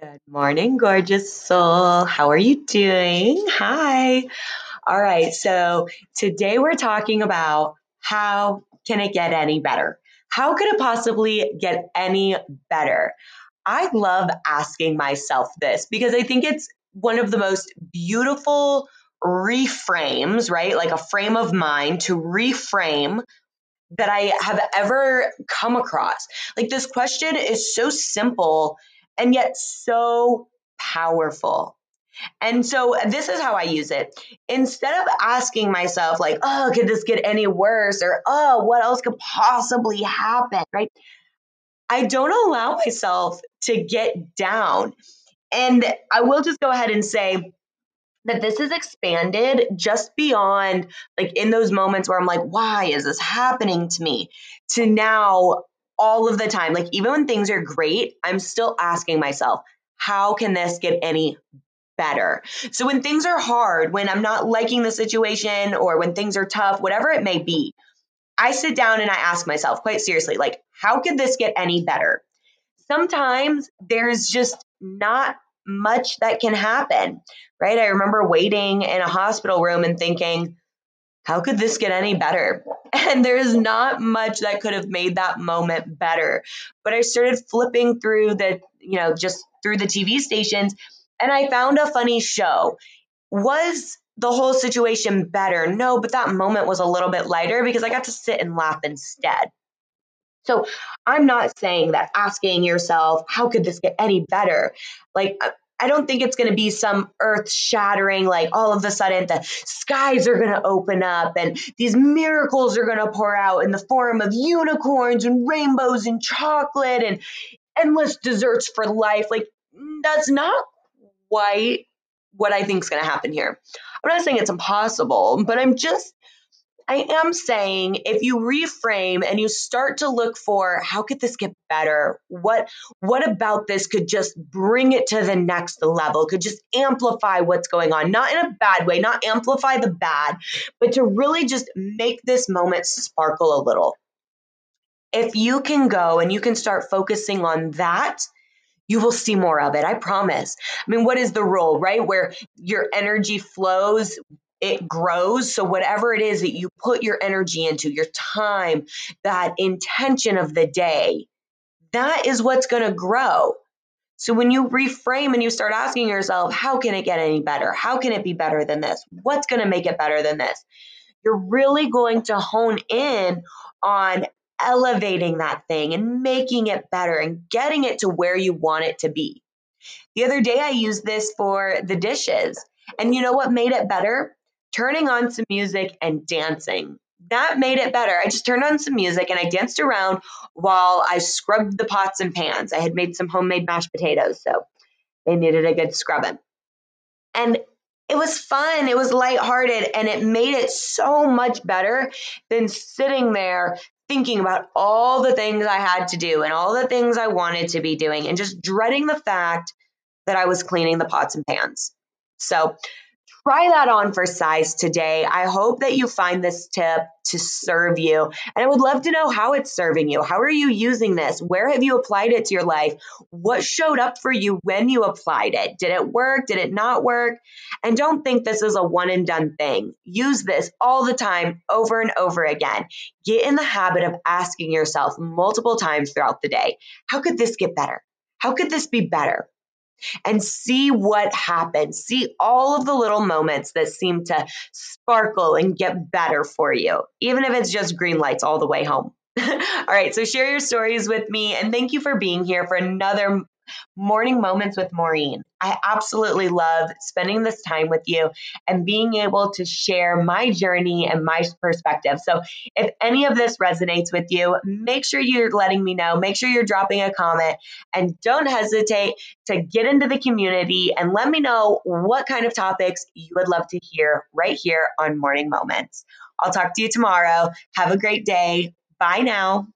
Good morning, gorgeous soul. How are you doing? Hi. All right. So today we're talking about how can it get any better? How could it possibly get any better? I love asking myself this because I think it's one of the most beautiful reframes, right? Like a frame of mind to reframe that I have ever come across. Like this question is so simple and yet so powerful. And so this is how I use it. Instead of asking myself like, oh, could this get any worse? Or, oh, what else could possibly happen, right? I don't allow myself to get down. And I will just go ahead and say that this is expanded just beyond like in those moments where I'm like, why is this happening to me? To now, all of the time, like even when things are great, I'm still asking myself, how can this get any better? So when things are hard, when I'm not liking the situation or when things are tough, whatever it may be, I sit down and I ask myself quite seriously, like, how could this get any better? Sometimes there's just not much that can happen, right? I remember waiting in a hospital room and thinking, how could this get any better? And there's not much that could have made that moment better. But I started flipping through the, just through the TV stations, and I found a funny show. Was the whole situation better? No, but that moment was a little bit lighter because I got to sit and laugh instead. So I'm not saying that asking yourself, how could this get any better? Like, I don't think it's going to be some earth shattering, like all of a sudden the skies are going to open up and these miracles are going to pour out in the form of unicorns and rainbows and chocolate and endless desserts for life. Like, that's not quite what I think is going to happen here. I'm not saying it's impossible, but I am saying if you reframe and you start to look for how could this get better? What about this could just bring it to the next level, could just amplify what's going on, not in a bad way, not amplify the bad, but to really just make this moment sparkle a little. If you can go and you can start focusing on that, you will see more of it. I promise. I mean, what is the rule, right? Where your energy flows, it grows. So whatever it is that you put your energy into, your time, that intention of the day, that is what's going to grow. So when you reframe and you start asking yourself, how can it get any better? How can it be better than this? What's going to make it better than this? You're really going to hone in on elevating that thing and making it better and getting it to where you want it to be. The other day I used this for the dishes. And you know what made it better? Turning on some music and dancing. That made it better. I just turned on some music and I danced around while I scrubbed the pots and pans. I had made some homemade mashed potatoes, so they needed a good scrubbing. And it was fun. It was lighthearted, and it made it so much better than sitting there thinking about all the things I had to do and all the things I wanted to be doing and just dreading the fact that I was cleaning the pots and pans. So try that on for size today. I hope that you find this tip to serve you. And I would love to know how it's serving you. How are you using this? Where have you applied it to your life? What showed up for you when you applied it? Did it work? Did it not work? And don't think this is a one and done thing. Use this all the time, over and over again. Get in the habit of asking yourself multiple times throughout the day, how could this get better? How could this be better? And see what happens. See all of the little moments that seem to sparkle and get better for you, even if it's just green lights all the way home. All right, so share your stories with me, and thank you for being here for another Morning Moments with Maureen. I absolutely love spending this time with you and being able to share my journey and my perspective. So if any of this resonates with you, make sure you're letting me know. Make sure you're dropping a comment, and don't hesitate to get into the community and let me know what kind of topics you would love to hear right here on Morning Moments. I'll talk to you tomorrow. Have a great day. Bye now.